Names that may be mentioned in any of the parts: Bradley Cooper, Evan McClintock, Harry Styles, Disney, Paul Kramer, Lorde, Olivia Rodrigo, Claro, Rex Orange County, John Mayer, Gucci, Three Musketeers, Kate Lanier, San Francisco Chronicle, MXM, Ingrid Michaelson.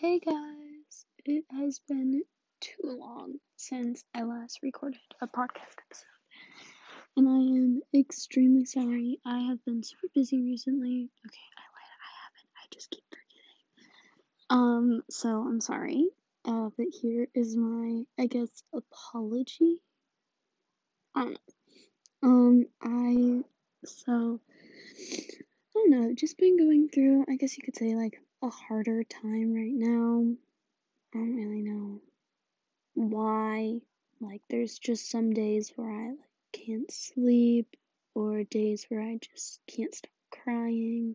Hey guys, it has been too long since I last recorded a podcast episode, and I am extremely sorry. I have been super busy recently. Okay, I lied, I haven't, I just keep forgetting. So I'm sorry, but here is my, I guess, apology. I don't know, just been going through, I guess you could say, like, a harder time right now. I don't really know why. Like, there's just some days where I, like, can't sleep, or days where I just can't stop crying.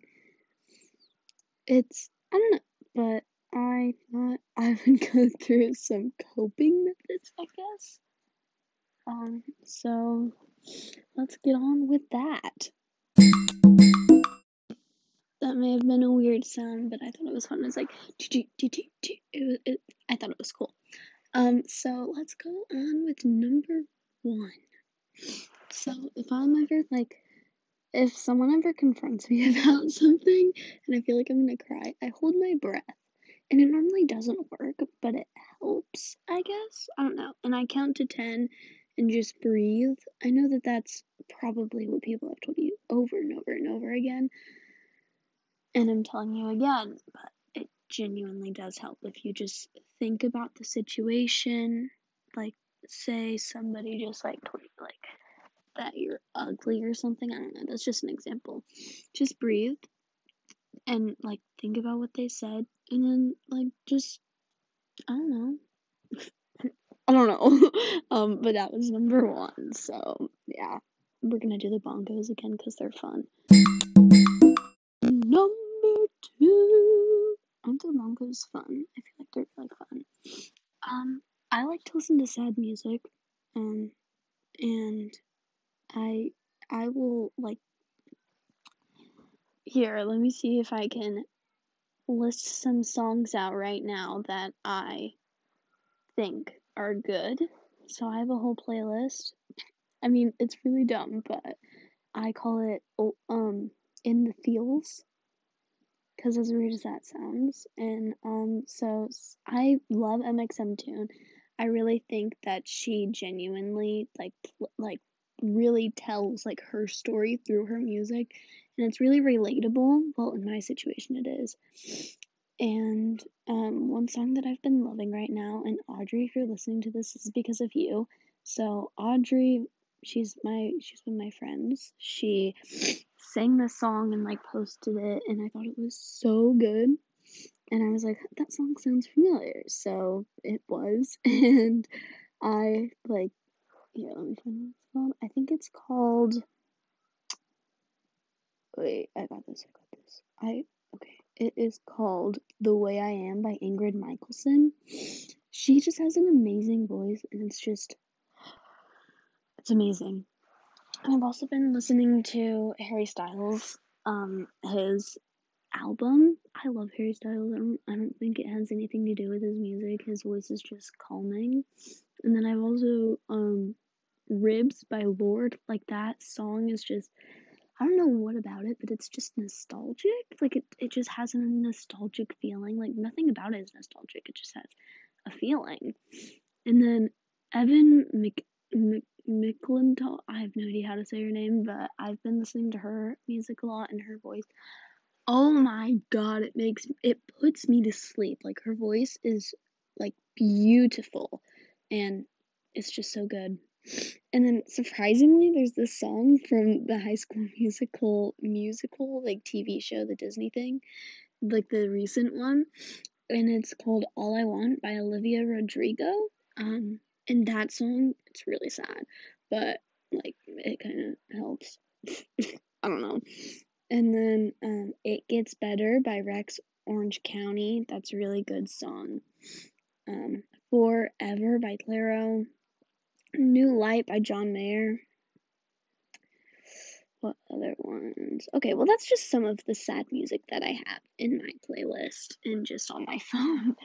I don't know, but I thought I would go through some coping methods, I guess. So let's get on with that. That may have been a weird sound, but I thought it was fun. It's like, I thought it was cool. So let's go on with number one. So if someone ever confronts me about something and I feel like I'm gonna cry, I hold my breath. And it normally doesn't work, but it helps, I guess. I don't know. And I count to 10 and just breathe. I know that that's probably what people have told you over and over and over again. And I'm telling you again, but it genuinely does help if you just think about the situation. Like, say somebody just, like, told you, like, that you're ugly or something. I don't know. That's just an example. Just breathe. And, like, think about what they said, and then, like, just, I don't know, but that was number one, so, yeah, we're gonna do the bongos again, because they're fun. Number two, aren't the bongos fun? I feel like they're really fun. I like to listen to sad music, and I will, like, here, let me see if I can list some songs out right now that I think are good. So I have a whole playlist. I mean, it's really dumb, but I call it In the Feels, because as weird as that sounds. And so I love MXM Tune. I really think that she genuinely really tells, like, her story through her music. And it's really relatable. Well, in my situation, it is. And one song that I've been loving right now, and Audrey, if you're listening to this, is because of you. So Audrey, she's one of my friends. She sang this song and, like, posted it, and I thought it was so good. And I was like, that song sounds familiar. So it was. And I, like, yeah, let me find this one. I think it's called... Wait, I got this. It is called The Way I Am by Ingrid Michaelson. She just has an amazing voice, and it's amazing. And I've also been listening to Harry Styles, his album. I love Harry Styles. I don't think it has anything to do with his music. His voice is just calming. And then I've also, Ribs by Lorde. Like, that song is just... I don't know what about it, but it's just nostalgic. Like, it just has a nostalgic feeling. Like, nothing about it is nostalgic. It just has a feeling. And then Evan McClintock, I have no idea how to say her name, but I've been listening to her music a lot, and her voice, oh my god, it puts me to sleep. Like, her voice is, like, beautiful, and it's just so good. And then, surprisingly, there's this song from the High School Musical, like, TV show, the Disney thing, like, the recent one, and it's called All I Want by Olivia Rodrigo, and that song, it's really sad, but, like, it kind of helps. I don't know. And then, It Gets Better by Rex Orange County, that's a really good song. Forever by Claro. New Light by John Mayer. What other ones? Okay, well, that's just some of the sad music that I have in my playlist and just on my phone.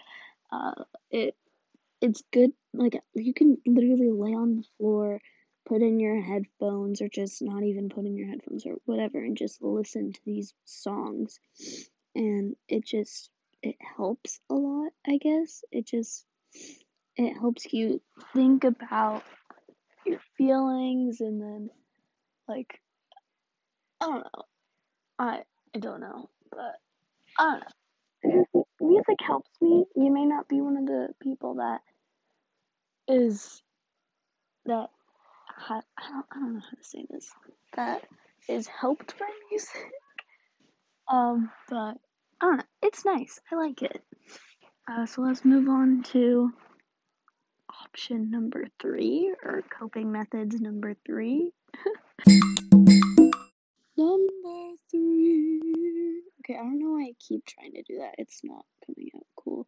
It's good. Like, you can literally lay on the floor put in your headphones, or just not even put in your headphones or whatever, and just listen to these songs. And it helps a lot, I guess. It helps you think about your feelings, and then, like, I don't know. Music helps me. You may not be one of the people I don't know how to say this, that is helped by music, but I don't know, it's nice, I like it. So let's move on to option number 3, or coping methods number 3. Number 3. Okay, I don't know why I keep trying to do that. It's not coming out cool.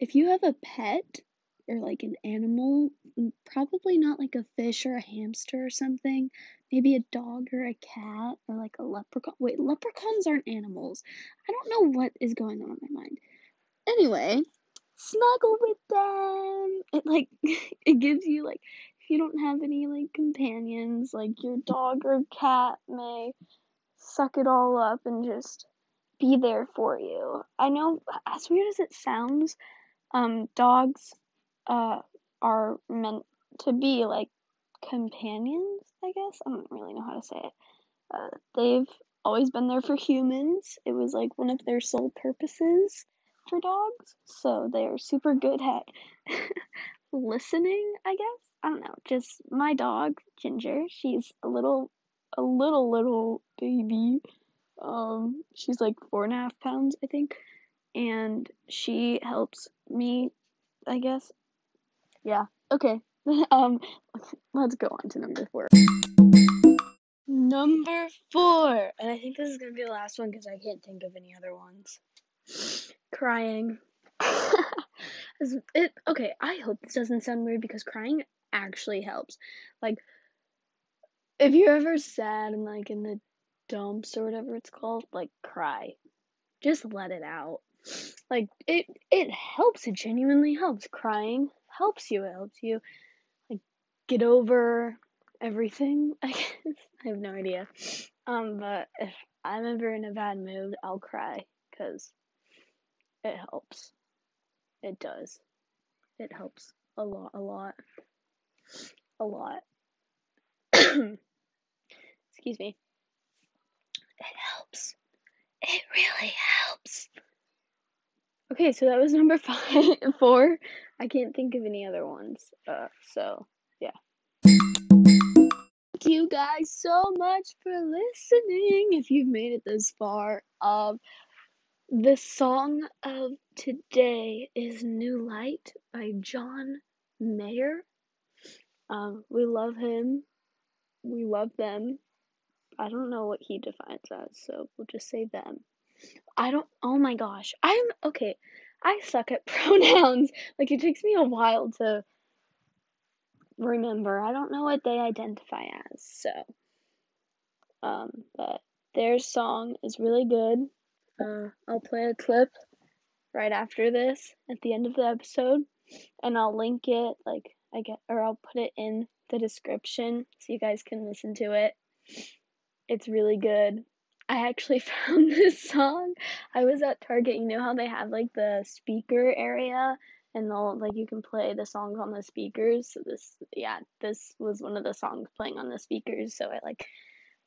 If you have a pet, or like an animal, probably not like a fish or a hamster or something, maybe a dog or a cat or like a leprechaun. Wait, leprechauns aren't animals. I don't know what is going on in my mind. Anyway, snuggle with them. It gives you, like, if you don't have any like companions, like your dog or cat may suck it all up and just be there for you. I know, as weird as it sounds, dogs are meant to be like companions, I guess. I don't really know how to say it. They've always been there for humans. It was like one of their sole purposes for dogs, so they are super good at listening, I guess. I don't know. Just my dog Ginger, she's a little baby. She's like 4.5 pounds, I think, and she helps me, I guess. Yeah, okay. Let's go on to number 4. Number 4, and I think this is going to be the last one because I can't think of any other ones. Crying. Okay, I hope this doesn't sound weird, because crying actually helps. Like, if you're ever sad and like in the dumps or whatever it's called, like, cry. Just let it out. Like, it helps. It genuinely helps. Crying helps you. It helps you, like, get over everything, I guess. I have no idea. But if I'm ever in a bad mood, I'll cry, because it helps. It does. It helps a lot. Excuse me. It helps. It really helps. Okay, so that was number 4. I can't think of any other ones. So, yeah. Thank you guys so much for listening. If you've made it this far, the song of today is New Light by John Mayer. We love him. We love them. I don't know what he defines as, so we'll just say them. Oh my gosh, okay, I suck at pronouns, like, it takes me a while to remember, I don't know what they identify as, so, but their song is really good. I'll play a clip right after this, at the end of the episode, and I'll link it, I'll put it in the description, so you guys can listen to it. It's really good. I actually found this song. I was at Target. You know how they have, like, the speaker area, and they'll, like, you can play the songs on the speakers. So this was one of the songs playing on the speakers. So I, like,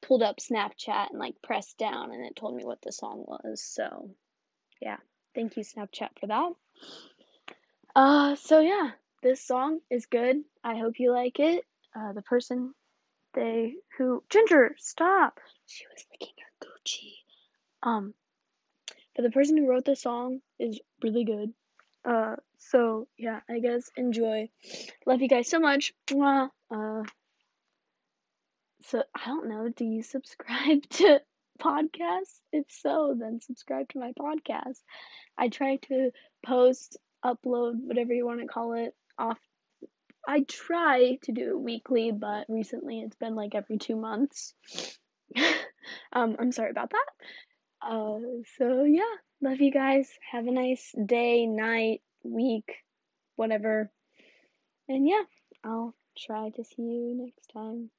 pulled up Snapchat and, like, pressed down, and it told me what the song was. So, yeah. Thank you, Snapchat, for that. So, yeah. This song is good. I hope you like it. The person Ginger, stop! She was licking her Gucci. But the person who wrote the song is really good. So yeah, I guess enjoy. Love you guys so much. Mwah. So I don't know. Do you subscribe to podcasts? If so, then subscribe to my podcast. I try to post, upload, whatever you want to call it, off. I try to do it weekly, but recently it's been like every 2 months. I'm sorry about that. So yeah, love you guys. Have a nice day, night, week, whatever. And yeah, I'll try to see you next time.